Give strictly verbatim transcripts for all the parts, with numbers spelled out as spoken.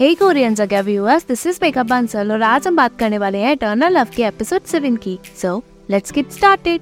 हे कोरियनजागिया viewers, this is makeup Bansal और आज हम बात करने वाले हैं इटर्नल लव के एपिसोड सेवन की। So let's get started.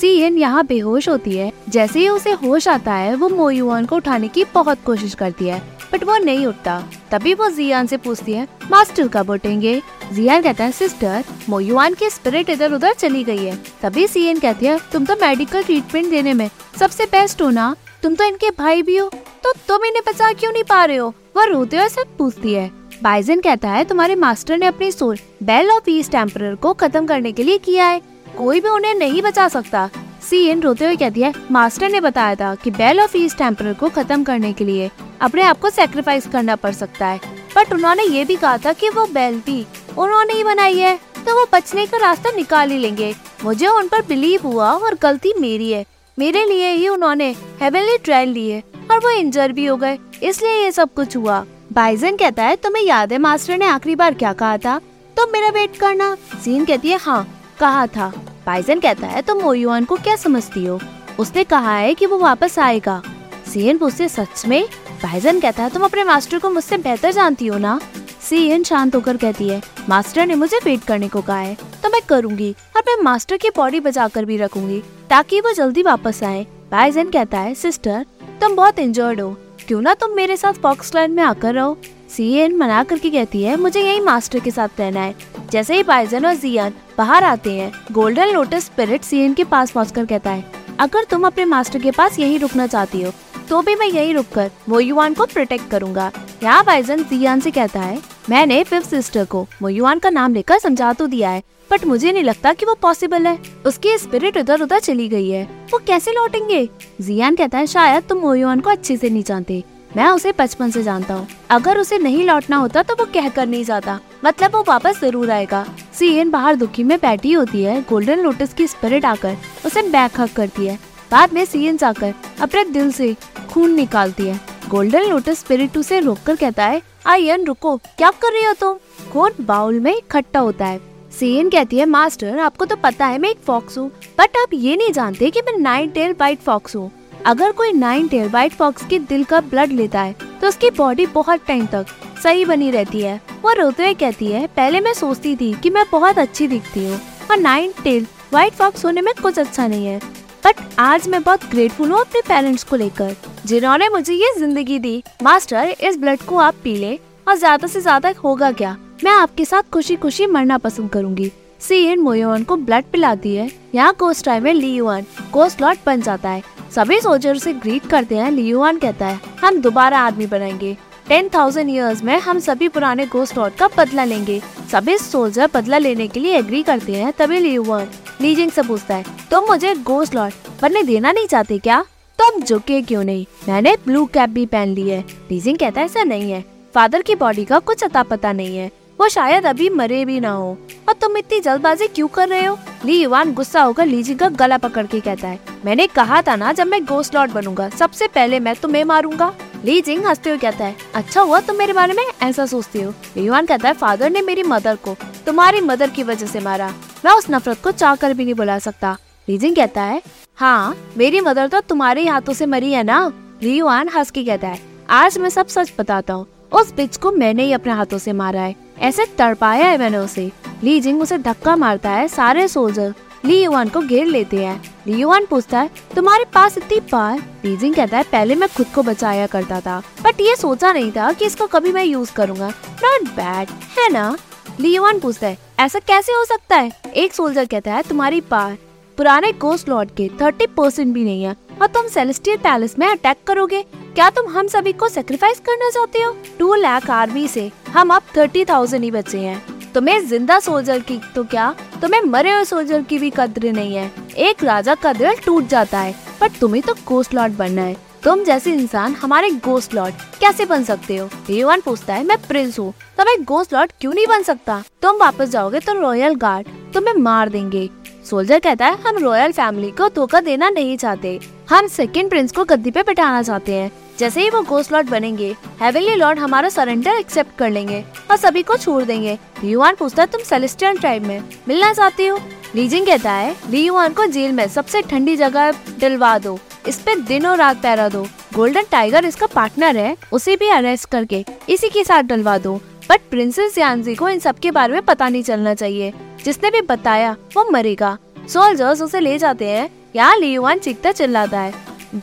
सीएन यहाँ बेहोश होती है। जैसे ही उसे होश आता है वो मो युआन को उठाने की बहुत कोशिश करती है बट वो नहीं उठता। तभी वो जियान से पूछती है मास्टर कब उठेंगे। जियान कहता है सिस्टर, मो युआन की स्पिरिट इधर उधर चली गई है। तभी सीएन कहती है तुम तो मेडिकल ट्रीटमेंट देने में सबसे बेस्ट हो ना, तुम तो इनके भाई भी हो, तो तुम इन्हें बचा क्यों नहीं पा रहे हो। वह रोते हुए सब पूछती है। बाइजन कहता है तुम्हारे मास्टर ने अपनी soul bell of east emperor को खत्म करने के लिए किया है, कोई भी उन्हें नहीं बचा सकता। सीएन रोते हुए कहती है मास्टर ने बताया था कि बेल ऑफ ईस्ट एम्परर को खत्म करने के लिए अपने आप को सेक्रीफाइस करना पड़ सकता है, बट उन्होंने ये भी कहा था कि वो बेल भी उन्होंने ही बनाई है, तो वो बचने का रास्ता निकाल ही लेंगे। मुझे उन पर बिलीव हुआ और गलती मेरी है, मेरे लिए ही उन्होंने हेवनली ट्रायल ली है और वो इंजर भी हो गए, इसलिए ये सब कुछ हुआ। बाइजन कहता है तुम्हें याद है मास्टर ने आखिरी बार क्या कहा था, तुम मेरा वेट करना। सीन कहती है हाँ कहा था। बाइजन कहता है तुम मो युआन को क्या समझती हो, उसने कहा है कि वो वापस आएगा। सीन पूछते सच में। बाइजन कहता है तुम अपने मास्टर को मुझसे बेहतर जानती हो ना। सीन शांत होकर कहती है मास्टर ने मुझे वेट करने को कहा है तो मैं करूँगी और मैं मास्टर की बॉडी बचा कर भी रखूंगी ताकि वो जल्दी वापस आए। बाइजन कहता है सिस्टर तुम बहुत इंजर्ड हो, क्यों ना तुम मेरे साथ फॉक्सलैंड में आकर रहो। सीएन मना करके कहती है मुझे यही मास्टर के साथ रहना है। जैसे ही बाइजन और जियान बाहर आते हैं गोल्डन लोटस स्पिरिट सीएन के पास पहुंचकर कहता है अगर तुम अपने मास्टर के पास यही रुकना चाहती हो तो भी मैं यही रुककर मो युआन को प्रोटेक्ट करूंगा। यहाँ बाइजन जियान से कहता है मैंने फिफ्थ सिस्टर को मो युआन का नाम लेकर समझा तो दिया है बट मुझे नहीं लगता कि वो पॉसिबल है, उसकी स्पिरिट उधर उधर चली गई है, वो कैसे लौटेंगे। जियान कहता है शायद तुम मो युआन को अच्छे से नहीं जानते, मैं उसे बचपन से जानता हूँ, अगर उसे नहीं लौटना होता तो वो कह कर नहीं जाता, मतलब वो वापस जरूर आएगा। सीएन बाहर दुखी में बैठी होती है। गोल्डन लोटस की स्पिरिट आकर उसे बैक हग करती है। बाद में सीएन जाकर अपने दिल से खून निकालती है। गोल्डन लोटस स्पिरिट उसे रोककर कहता है आयन रुको, क्या कर रही हो तुम। खून बाउल में इकट्ठा होता है। सीएन कहती है मास्टर आपको तो पता है मैं एक फॉक्स हूँ बट आप ये नहीं जानते कि मैं नाइन टेल व्हाइट फॉक्स हूँ। अगर कोई नाइन टेल व्हाइट फॉक्स के दिल का ब्लड लेता है तो उसकी बॉडी बहुत टाइम तक सही बनी रहती है। वो रोते हुए कहती है पहले मैं सोचती थी कि मैं बहुत अच्छी दिखती हूँ और नाइन टेल व्हाइट फॉक्स होने में कुछ अच्छा नहीं है, बट आज मैं बहुत ग्रेटफुल हूँ अपने पेरेंट्स को लेकर जिन्होंने मुझे ये जिंदगी दी। मास्टर इस ब्लड को आप पी ले और ज्यादा से ज्यादा होगा क्या, मैं आपके साथ खुशी खुशी मरना पसंद करूंगी। सीएन मो युआन को ब्लड पिलाती है। यहाँ कोस्ट टाइम में ली युआन कोस्ट लॉर्ड बन जाता है। सभी सोल्जर से ग्रीट करते हैं। ली युआन कहता है हम दोबारा आदमी बनाएंगे, टेन थाउजेंड ईयर्स में हम सभी पुराने कोस्ट लॉर्ड का बदला लेंगे। सभी सोल्जर बदला लेने के लिए एग्री करते हैं। तभी ली युआन लीजिंग से पूछता है तुम मुझे कोस्ट लॉर्ड बनने देना नहीं चाहते क्या, तुम झुके क्यों नहीं, मैंने ब्लू कैप भी पहन ली है। लीजिंग कहता है ऐसा नहीं है, फादर की बॉडी का कुछ अता पता नहीं है, वो शायद अभी मरे भी ना हो और तुम इतनी जल्दबाजी क्यों कर रहे हो। ली युआन गुस्सा होकर लीजिंग का गला पकड़ के कहता है मैंने कहा था ना जब मैं गोस्ट लॉर्ड बनूंगा सबसे पहले मैं तुम्हें मारूंगा। लीजिंग हंसते हुए कहता है अच्छा हुआ तुम मेरे बारे में ऐसा सोचती हो। ली युआन कहता है फादर ने मेरी मदर को तुम्हारी मदर की वजह से मारा, मैं उस नफरत को चाह कर भी नहीं बुला सकता। लीजिंग कहता है हाँ मेरी मदर तो तुम्हारे हाथों से मरी है ना। ली युआन हंस के कहता है आज मैं सब सच बताता हूँ, उस बिच को मैंने ही अपने हाथों से मारा है, ऐसे तड़पाया है मैंने उसे। ली जिंग उसे धक्का मारता है। सारे सोल्जर ली युआन को घेर लेते हैं। ली युआन पूछता है तुम्हारे पास इतनी पावर। ली जिंग कहता है पहले मैं खुद को बचाया करता था बट ये सोचा नहीं था कि इसको कभी मैं यूज करूंगा, नॉट बैड है ना। ली युआन पूछता है ऐसा कैसे हो सकता है। एक सोल्जर कहता है तुम्हारी पावर पुराने कोस्ट लॉर्ड के थर्टी परसेंट भी नहीं है और तुम सेलेस्टियल पैलेस में अटैक करोगे, क्या तुम हम सभी को सेक्रीफाइस करना चाहते हो। टू लाख आर्मी से हम अब थर्टी थाउजेंड ही बचे हैं, तुम्हें जिंदा सोल्जर की तो क्या तुम्हें मरे हुए सोल्जर की भी कद्र नहीं है। एक राजा का दिल टूट जाता है पर तुम्हें तो कोस्ट लॉर्ड बनना है, तुम जैसे इंसान हमारे गोस्ट लॉर्ड कैसे बन सकते हो। युवान पूछता है मैं प्रिंस हूँ तो मैं गोस्ट लॉर्ड क्यों नहीं बन सकता, तुम वापस जाओगे तो रॉयल गार्ड तुम्हें मार देंगे। सोल्जर कहता है हम रॉयल फैमिली को धोखा देना नहीं चाहते, हम सेकंड प्रिंस को गद्दी पे बिठाना चाहते हैं। जैसे ही वो गोस्ट लॉर्ड बनेंगे हेवनली लॉर्ड हमारा सरेंडर एक्सेप्ट कर लेंगे और सभी को छोड़ देंगे। ली युआन पूछता है तुम सेलेस्टियल ट्राइब में मिलना चाहते हो। लीजिंग कहता है ली युआन को जेल में सबसे ठंडी जगह दिलवा दो, इस पे दिन और रात पैरा दो, गोल्डन टाइगर इसका पार्टनर है, उसे भी अरेस्ट करके इसी के साथ डलवा दो। बट प्रिंसेस यांजी को इन सब के बारे में पता नहीं चलना चाहिए, जिसने भी बताया वो मरेगा। सोल्जर्स उसे ले जाते हैं। यहाँ ली युआन चीखता चिल्लाता है।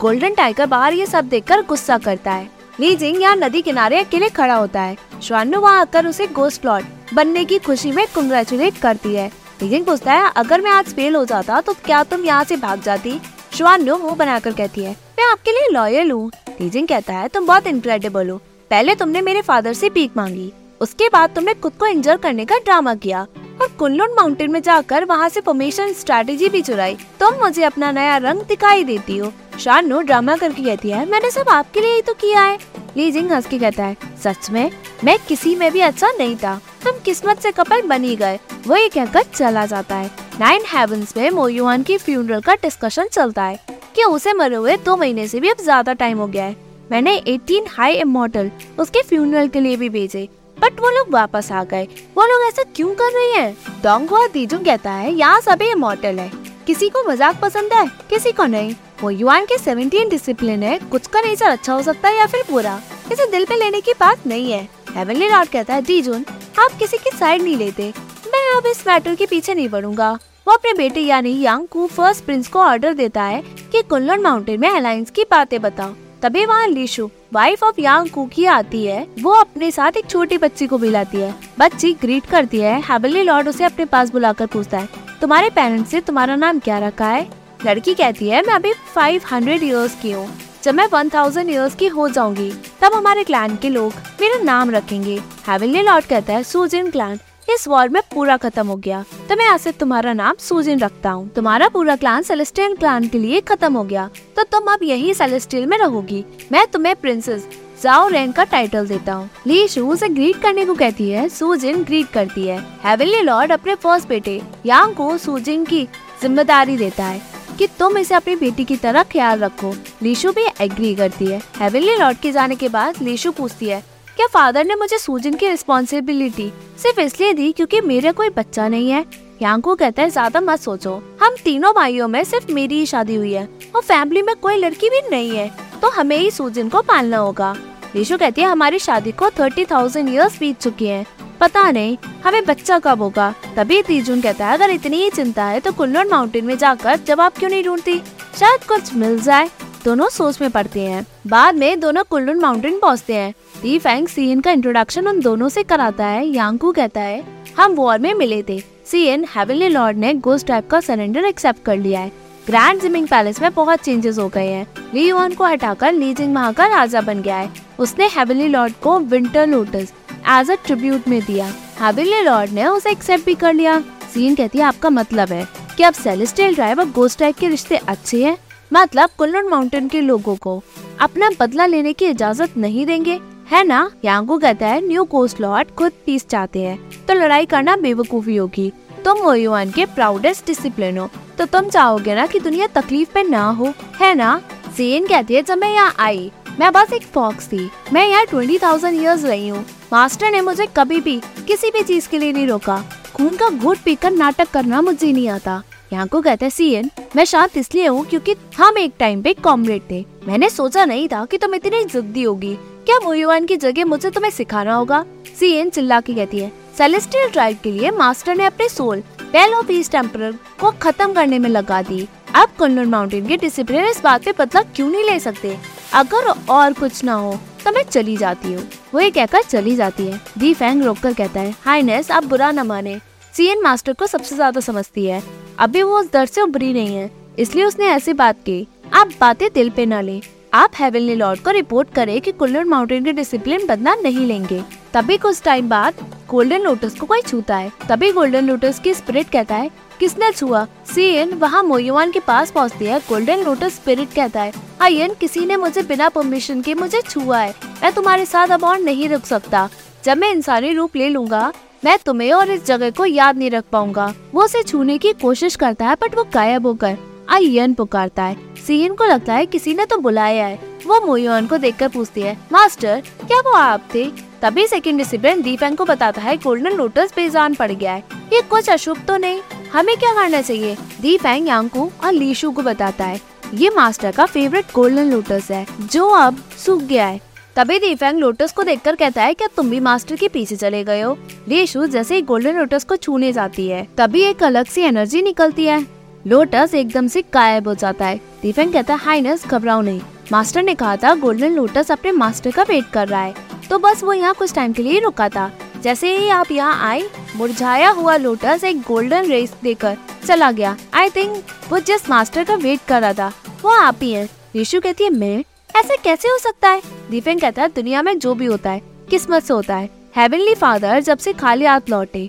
गोल्डन टाइगर बाहर ये सब देखकर गुस्सा करता है। ली जिंग यहाँ नदी किनारे अकेले खड़ा होता है। श्वानु वहाँ आकर उसे गोस्ट लॉर्ड बनने की खुशी में कंग्रेचुलेट करती है। ली जिंग पूछता है, अगर मैं आज फेल हो जाता तो क्या तुम यहाँ से भाग जाती? श्वानु मुँह बनाकर कहती है, मैं आपके लिए लॉयल हूँ। ली जिंग कहता है, तुम बहुत इनक्रेडिबल हो। पहले तुमने मेरे फादर से भीख मांगी, उसके बाद तुमने खुद को इंजर करने का ड्रामा किया और कुनलुन माउंटेन में जाकर वहाँ से फॉर्मेशन स्ट्रेटेजी भी चुराई। तुम मुझे अपना नया रंग दिखाई देती हो। शानू ड्रामा करके कहती है, मैंने सब आपके लिए ही तो किया है। ली जिंग हंस के कहता है, सच में मैं किसी में भी अच्छा नहीं था, तुम किस्मत से कपल बन ही गए। वो ये कहकर चला जाता है। नाइन हेवंस में मो युआन की फ्यूनरल का डिस्कशन चलता है कि उसे मरे हुए दो महीने से भी अब ज्यादा टाइम हो गया है। मैंने अठारह हाई इमॉर्टल उसके फ्यूनरल के लिए भी भेजे, बट वो लोग वापस आ गए। वो लोग ऐसा क्यों कर रहे हैं? डोंगवा दीजुंग कहता है, यहाँ सभी इमॉर्टल है, किसी को मजाक पसंद है किसी को नहीं। वो युआन के सेवेंटीन डिसिप्लिन है, कुछ का नेचर अच्छा हो सकता है या फिर बुरा, इसे दिल पे लेने की बात नहीं है। हेवनली लॉर्ड कहता है, दीजुन आप किसी की साइड नहीं लेते, मैं अब इस मैटर के पीछे नहीं बढ़ूंगा। वो अपने बेटे यानी यांग को फर्स्ट प्रिंस को ऑर्डर देता है कि कुनलुन माउंटेन में अलायंस की बातें बताओ। तभी वहाँ लीशु वाइफ ऑफ यांग कुकी आती है। वो अपने साथ एक छोटी बच्ची को भी लाती है। बच्ची ग्रीट करती है। हेवनली लॉर्ड उसे अपने पास बुलाकर पूछता है, तुम्हारे पेरेंट्स ने तुम्हारा नाम क्या रखा है? लड़की कहती है, मैं अभी फाइव हंड्रेड इयर्स की हूँ, जब मैं वन थाउज़ेंड इयर्स की हो जाऊंगी तब हमारे क्लैन के लोग मेरा नाम रखेंगे। हेवनली लॉर्ड कहता है, सूजिन क्लैन इस वॉर में पूरा खत्म हो गया, तो मैं आज से तुम्हारा नाम सूजिन रखता हूँ। तुम्हारा पूरा क्लान सेलेस्टियल क्लान के लिए खत्म हो गया, तो तुम अब यही सेलेस्टियल में रहोगी। मैं तुम्हें प्रिंसेस जाओ रैंक का टाइटल देता हूँ। ली शू से ग्रीट करने को कहती है। सूजिन ग्रीट करती है। हेवनली लॉर्ड अपने फर्स्ट बेटे यांग को सूजिन की जिम्मेदारी देता है कि तुम इसे अपनी बेटी की तरह ख्याल रखो। लीशु भी एग्री करती है। हेवनली लॉर्ड के जाने के बाद लीशु पूछती है, क्या फादर ने मुझे सूजिन की रिस्पॉन्सिबिलिटी सिर्फ इसलिए दी क्योंकि मेरा कोई बच्चा नहीं है? यांग को कहता है, ज्यादा मत सोचो, हम तीनों भाइयों में सिर्फ मेरी ही शादी हुई है और फैमिली में कोई लड़की भी नहीं है, तो हमें ही सूजिन को पालना होगा। लीशु कहती है, हमारी शादी को थर्टी थाउजेंड ईयर्स बीत चुकी हैं, पता नहीं हमें बच्चा कब होगा। तभी तीजुन कहता है, अगर इतनी ही चिंता है तो कुनलुन माउंटेन में जाकर जवाब क्यों नहीं ढूंढती, शायद कुछ मिल जाए। दोनों सोच में पड़ते हैं। बाद में दोनों कुनलुन माउंटेन पहुँचते हैं। टी फैंग सीएन का इंट्रोडक्शन उन दोनों से कराता है। यांगकू कहता है, हम वॉर में मिले थे। सीएन हेवनली लॉर्ड ने गोस्ट टाइप का सरेंडर एक्सेप्ट कर लिया है। ग्रैंड जिमिंग पैलेस में बहुत चेंजेस हो गए हैं। ली युआन को हटाकर ली जिंग वहाँ का राजा बन गया है। उसने हेवनली लॉर्ड को winter lotus as a tribute में दिया। हेवनली लॉर्ड ने उसे एक्सेप्ट भी कर लिया। सीएन कहती है, आपका मतलब है कि अब सेलेस्टियल ट्राइब और गोस्ट टाइप के रिश्ते अच्छे है, मतलब कुनलुन माउंटेन के लोगों को अपना बदला लेने की इजाजत नहीं देंगे, है ना? यांगू कहता है, न्यू कोस्ट लॉर्ड खुद पीस चाहते हैं, तो लड़ाई करना बेवकूफी होगी। तुम मो युआन के प्राउडेस्ट डिसिप्लिन हो, तो तुम चाहोगे ना कि दुनिया तकलीफ में ना हो, है ना? सीएन कहती है, जब मैं यहाँ आई मैं बस एक फॉक्स थी, मैं यहाँ ट्वेंटी थाउजेंड ईयर्स रही हूँ। मास्टर ने मुझे कभी भी किसी भी चीज के लिए नहीं रोका। खून का घूंट पीकर नाटक करना मुझे नहीं आता। यांगू कहता है, सीएन मैं शांत इसलिए हूँ क्योंकि हम एक टाइम पे कॉमरेड थे। मैंने सोचा नहीं था कि तुम इतनी जिद्दी होगी। क्या मो युआन की जगह मुझे तुम्हें सिखाना होगा? सीएन चिल्ला के कहती है, सेलेस्टियल ट्राइब के लिए मास्टर ने अपने सोल बेल ऑफ ईस्ट टेम्परर को खत्म करने में लगा दी। अब कुनलुन माउंटेन के डिसिप्लिन इस बात पे बदला क्यों नहीं ले सकते? अगर और कुछ ना हो तो मैं चली जाती हूँ। वो ये कहकर चली जाती है। दी फैंग रोक कर कहता है, हाईनेस आप बुरा न माने। सीएन मास्टर को सबसे ज्यादा समझती है, अभी वो उस दर्द से उभरी नहीं है, इसलिए उसने ऐसी बात की। आप बातें दिल पे न ले। आप हेवनली लॉर्ड को रिपोर्ट करें कि कुनलुन माउंटेन के डिसिप्लिन बदला नहीं लेंगे। तभी कुछ टाइम बाद गोल्डन लोटस को कोई छूता है। तभी गोल्डन लोटस की स्पिरिट कहता है, किसने छुआ? सीएन वहाँ मो युआन के पास पहुँचती है। गोल्डन लोटस स्पिरिट कहता है, आयन किसी ने मुझे बिना परमिशन के मुझे छुआ है। मैं तुम्हारे साथ अब और नहीं रुक सकता। जब मैं इंसानी रूप ले लूंगा मैं तुम्हें और इस जगह को याद नहीं रख पाऊंगा। वो उसे छूने की कोशिश करता है, बट वो गायब होकर आयन पुकारता है। सीएन को लगता है किसी ने तो बुलाया है। वो मो युआन को देखकर पूछती है, मास्टर क्या वो आप थे? तभी सेकंड डिसिप्लिन दीपेंग को बताता है, गोल्डन लोटस बेजान पड़ गया है, ये कुछ अशुभ तो नहीं, हमें क्या करना चाहिए? दीपेंग यांगकू और लीशु को बताता है। ये मास्टर का फेवरेट गोल्डन लोटस है जो अब सूख गया है। तभी दीफेंग लोटस को देखकर कहता है क्या तुम भी मास्टर के पीछे चले गए हो। रेशू जैसे ही गोल्डन लोटस को छूने जाती है तभी एक अलग सी एनर्जी निकलती है। लोटस एकदम से गायब हो जाता है। दीफेंग कहता है हाइनेस घबराओ नहीं, मास्टर ने कहा था गोल्डन लोटस अपने मास्टर का वेट कर रहा है, तो बस वो यहाँ कुछ टाइम के लिए रुका था। जैसे ही आप यहाँ आए मुरझाया हुआ लोटस एक गोल्डन रेस देकर चला गया। आई थिंक वो जिस मास्टर का वेट कर रहा था वो आप ही है। रिशु कहती है मैं, ऐसा कैसे हो सकता है। दीपेंग कहता है दुनिया में जो भी होता है किस्मत से होता है। हेवनली फादर जब से खाली हाथ लौटे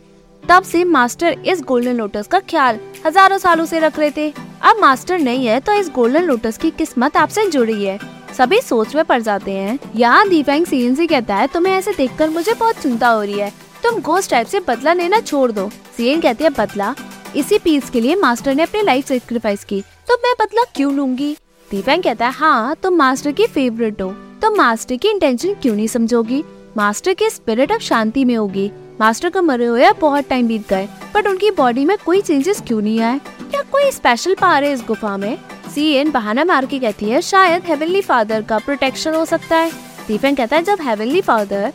तब से मास्टर इस गोल्डन लोटस का ख्याल हजारों सालों से रख रहे थे। अब मास्टर नहीं है तो इस गोल्डन लोटस की किस्मत आपसे जुड़ी है। सभी सोच में पड़ जाते हैं। यहाँ दीपेंग सीन से कहता है तुम्हें ऐसे देखकर मुझे बहुत चिंता हो रही है, तुम घोस्ट टाइप से बदला लेना छोड़ दो। सीन कहती है बदला, इसी पीस के लिए मास्टर ने अपनी लाइफ सेक्रीफाइस की, तो मैं बदला क्यों लूंगी। दीपेंग कहता है हाँ तुम मास्टर की फेवरेट हो, तुम मास्टर की इंटेंशन क्यों नहीं समझोगी। मास्टर की स्पिरिट अब शांति में होगी। मास्टर को मरे हुए बहुत टाइम बीत गए बट उनकी बॉडी में कोई चेंजेस क्यों नहीं आए, क्या कोई स्पेशल पावर है इस गुफा में। सीएन बहाना मार के कहती है शायद हेवनली फादर का प्रोटेक्शन हो सकता है। दीपेंग कहता है जब हेवनली फादर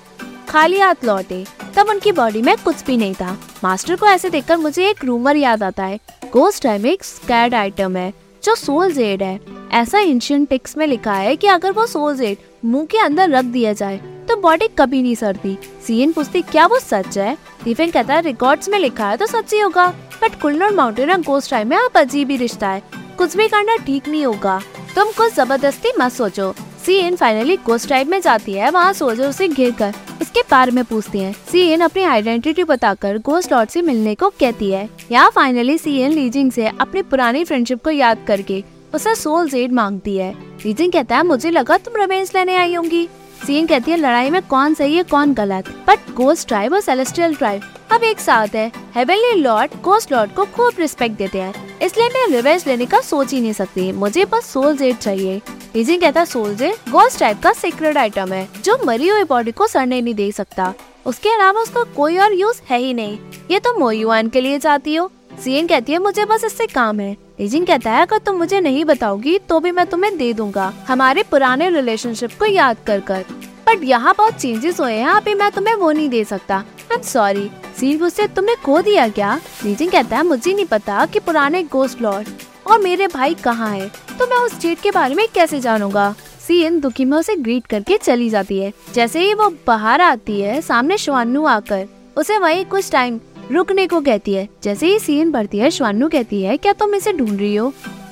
खाली हाथ लौटे तब उनकी बॉडी में कुछ भी नहीं था। मास्टर को ऐसे देखकर मुझे एक रूमर याद आता है, गोस्ट टाइम एक स्कैर्ड आइटम है जो सोल जेड है। ऐसा एंशिएंट टेक्स्ट में लिखा है कि अगर वो सोल जेड मुंह के अंदर रख दिया जाए तो बॉडी कभी नहीं सड़ती। सीएन पूछती क्या वो सच है। दीपेंग कहता है रिकॉर्ड्स में लिखा है तो सच ही होगा, बट कुल्लर माउंटेन और गोस्ट टाइम में आप अजीब ही रिश्ता है, कुछ भी करना ठीक नहीं होगा, तुम कुछ जबरदस्ती मत सोचो। सीएन फाइनली गोस्ट टाइम में जाती है, वहाँ सोल्जर से घिर कर उसके बारे में पूछती है। सीएन अपनी आइडेंटिटी बताकर गोस्ट लॉर्ड से मिलने को कहती है। यहाँ फाइनली सीएन लीजिंग से अपनी पुरानी फ्रेंडशिप को याद करके उसे सोल जेड मांगती है। लीजिंग कहता है मुझे लगा तुम रिवेंज लेने आई होंगी। सीएन कहती है लड़ाई में कौन सही है कौन गलत, बट गोस्ट ट्राइब और सेलेस्टियल ट्राइब अब एक साथ है। हेवनली लॉर्ड गोस्ट लॉर्ड को खूब रिस्पेक्ट देते हैं, इसलिए मैं रिवेंज लेने का सोच ही नहीं सकती, मुझे बस सोल जेड चाहिए। लीजिंग कहता है सोल जेड गोस्ट ट्राइब का सीक्रेट आइटम है जो मरी हुई बॉडी को सड़ने नहीं दे सकता, उसके अलावा उसका कोई और यूज है ही नहीं, ये तो मो युआन के लिए चाहती हो। सीएन कहती है मुझे बस इससे काम है। लीजिंग कहता है अगर तुम मुझे नहीं बताओगी तो भी मैं तुम्हें दे दूंगा, हमारे पुराने रिलेशनशिप को याद कर कर, बट यहाँ बहुत चेंजेस हुए हैं, अभी मैं तुम्हें वो नहीं दे सकता, आई एम सॉरी। सीन उससे तुमने खो दिया क्या। लीजिंग कहता है मुझे नहीं पता कि पुराने गोस्ट लॉर्ड और मेरे भाई कहाँ है, तो मैं उस डेट के बारे में कैसे जानूंगा। सीन दुखी में उसे ग्रीट करके चली जाती है। जैसे ही वो बाहर आती है सामने श्वानु आकर उसे वही कुछ टाइम रुकने को कहती है। जैसे ही सीन बढ़ती है श्वानु कहती है क्या तुम इसे ढूंढ रही हो।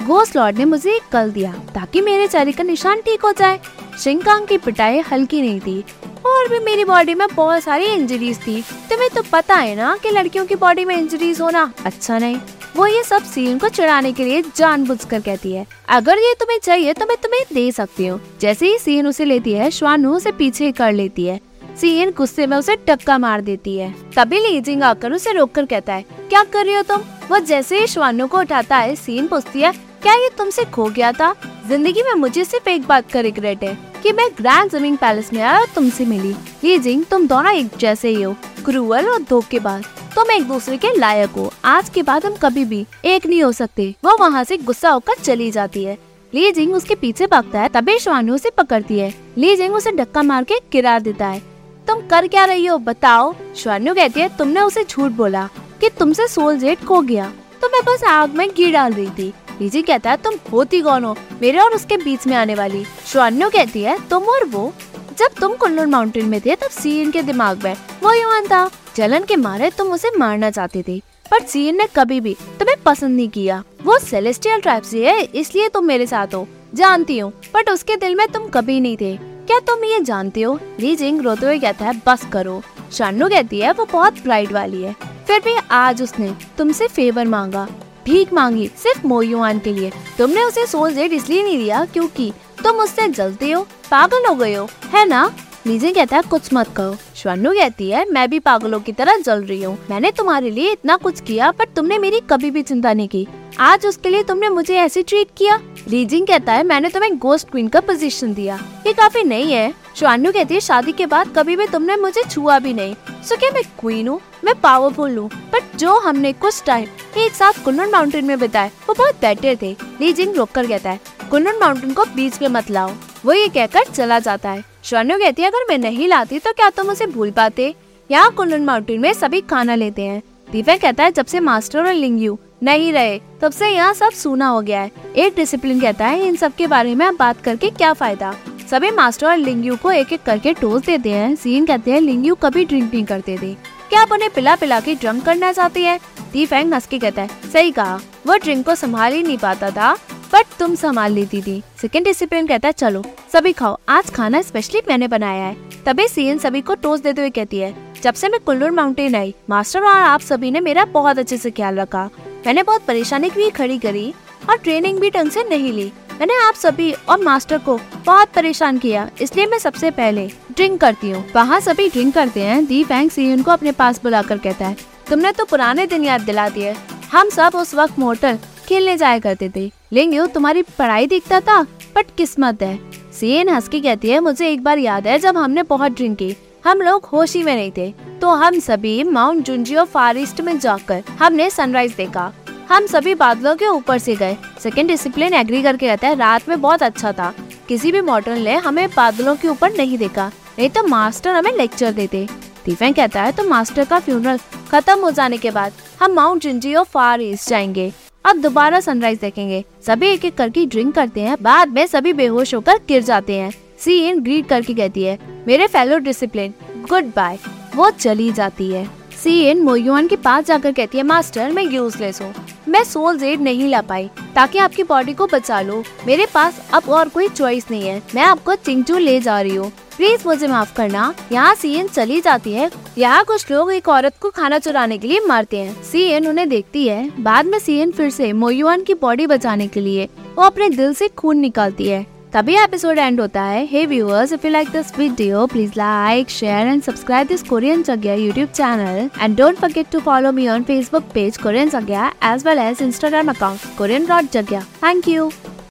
गोस्ट लॉर्ड ने मुझे एक कल दिया ताकि मेरे चेहरे का निशान ठीक हो जाए। शिंकांग की पिटाई हल्की नहीं थी और भी मेरी बॉडी में बहुत सारी इंजरीज थी, तुम्हें तो पता है ना कि लड़कियों की बॉडी में इंजरीज होना अच्छा नहीं। वो ये सब सीन को चिढ़ाने के लिए जानबूझकर कहती है अगर ये तुम्हें चाहिए तो मैं तुम्हें दे सकती हूँ। जैसे ही सीन उसे लेती है श्वानु उसे पीछे कर लेती है। सीएन गुस्से में उसे टक्का मार देती है। तभी लीजिंग आकर उसे रोककर कहता है क्या कर रही हो तुम। वो जैसे ही श्वानु को उठाता है सीएन पूछती है क्या ये तुमसे खो गया था। जिंदगी में मुझे सिर्फ एक बात का रिग्रेट है कि मैं ग्रैंड जमिंग पैलेस में आया और तुमसे मिली। लीजिंग तुम दोनों एक जैसे ही हो, क्रूअल और धोखेबाज, तुम एक दूसरे के लायक हो, आज के बाद हम कभी भी एक नहीं हो सकते। वो वहाँ से गुस्सा होकर चली जाती है। लीजिंग उसके पीछे भागता है तभी श्वानु उसे पकड़ती है। लीजिंग उसे धक्का मार के गिरा देता है। तुम कर क्या रही हो बताओ। श्वानु कहती है तुमने उसे झूठ बोला कि तुमसे सोल जेड खो गया, तो मैं बस आग में घी डाल रही थी। लीजी कहता है तुम होती कौन हो, मेरे और उसके बीच में आने वाली। श्वानु कहती है तुम और वो, जब तुम कुल्लून माउंटेन में थे तब सीएन के दिमाग में वो युवान था, जलन के मारे तुम उसे मारना चाहते थे, पर सीएन ने कभी भी तुम्हें पसंद नहीं किया। वो सेलेस्टियल ट्राइब से है इसलिए तुम मेरे साथ हो, जानती हूँ, बट उसके दिल में तुम कभी नहीं थे, क्या तुम ये जानते हो। लीजिंग रोते हुए कहता है बस करो। शानू कहती है वो बहुत प्राइड वाली है, फिर भी आज उसने तुमसे फेवर मांगा, भीख मांगी सिर्फ मो युआन के लिए। तुमने उसे सोल जेड इसलिए नहीं दिया क्योंकि तुम उससे जलते हो, पागल हो गए हो, है ना। लीजिंग कहता है कुछ मत कहो। शानू कहती है मैं भी पागलों की तरह जल रही हूँ, मैंने तुम्हारे लिए इतना कुछ किया पर तुमने मेरी कभी भी चिंता नहीं की, आज उसके लिए तुमने मुझे ऐसे ट्रीट किया। लीजिंग कहता है मैंने तुम्हें गोस्ट क्वीन का पोजीशन दिया, ये काफी नहीं है। श्वानु कहती है शादी के बाद कभी भी तुमने मुझे छुआ भी नहीं, सो क्या मैं क्वीन हूँ, मैं पावरफुल हूँ, बट जो हमने कुछ टाइम एक साथ कुल्लून माउंटेन में बिताए वो बहुत बेटर थे। लीजिंग रोक कर कहता है कुनलुन माउंटेन को बीच में मत लाओ। वो ये कहकर चला जाता है। श्वर्णु कहती है, अगर मैं नहीं लाती तो क्या तुम उसे भूल पाते? यहाँ कुनलुन माउंटेन में सभी खाना लेते हैं। दीपक कहता है, जब से मास्टर और लिंगयू नहीं रहे तब से यहाँ सब सूना हो गया है। एक डिसिप्लिन कहता है, इन सब के बारे में अब बात करके क्या फायदा। सभी मास्टर और लिंगयू को एक एक करके टोस देते हैं। सीन कहते हैं, लिंगयू कभी ड्रिंक नहीं करते थे, क्या आप उन्हें पिला पिला के ड्रंक करना चाहती है? दीपेंग हंस के कहता है, सही कहा, वो ड्रिंक को संभाल ही नहीं पाता था, बट तुम संभाल लेती थी। सेकेंड डिसिप्लिन कहता है, चलो सभी खाओ, आज खाना स्पेशली मैंने बनाया है। तभी सीन सभी को टोस देते हुए कहती है, जब से मैं कुनलुन माउंटेन आई, मास्टर और आप सभी ने मेरा बहुत अच्छे से ख्याल रखा। मैंने बहुत परेशानी भी खड़ी करी और ट्रेनिंग भी ढंग से नहीं ली। मैंने आप सभी और मास्टर को बहुत परेशान किया, इसलिए मैं सबसे पहले ड्रिंक करती हूँ। वहाँ सभी ड्रिंक करते हैं। दीपेंग सीन को अपने पास बुलाकर कहता है, तुमने तो पुराने दिन याद दिला दिए। हम सब उस वक्त मोटर खेलने जाया करते थे। लिंगयू, तुम्हारी पढ़ाई दिखता था, बट किस्मत है। सीन हंस के कहती है, मुझे एक बार याद है जब हमने बहुत ड्रिंक की, हम लोग होश ही में नहीं थे, तो हम सभी माउंट जुंजियो फॉरेस्ट में जाकर हमने सनराइज देखा। हम सभी बादलों के ऊपर से गए। सेकंड डिसिप्लिन एग्री करके कहता है, रात में बहुत अच्छा था, किसी भी मॉडर्न ने हमें बादलों के ऊपर नहीं देखा, नहीं तो मास्टर हमें लेक्चर देते। दीपेंग कहता है, तो मास्टर का फ्यूनरल खत्म हो जाने के बाद हम माउंट जुंजियो फॉरेस्ट जाएंगे और दोबारा सनराइज देखेंगे। सभी एक एक करके ड्रिंक करते हैं। बाद में सभी बेहोश होकर गिर जाते हैं। सीन ग्रीट करके कहती है, मेरे फेलो डिसिप्लिन, गुड बाय। वो चली जाती है। सीन मो युआन के पास जाकर कहती है, मास्टर मैं यूजलेस हूँ, मैं सोल जेड नहीं ला पाई ताकि आपकी बॉडी को बचा लो। मेरे पास अब और कोई चॉइस नहीं है, मैं आपको चिंगचू ले जा रही हूँ, प्लीज मुझे माफ करना। यहाँ सीएन चली जाती है। यहाँ कुछ लोग एक औरत को खाना चुराने के लिए मारते हैं। सीएन उन्हें देखती है। बाद में सीएन फिर से मो युआन की बॉडी बचाने के लिए वो अपने दिल से खून निकालती है। तभी एपिसोड एंड होता है। Hey viewers, if you like this video, please like, share and subscribe this Korean जागिया YouTube channel, and don't forget to follow me on Facebook page Korean Jagya as well as Instagram account Korean Rod Jagya. Thank you.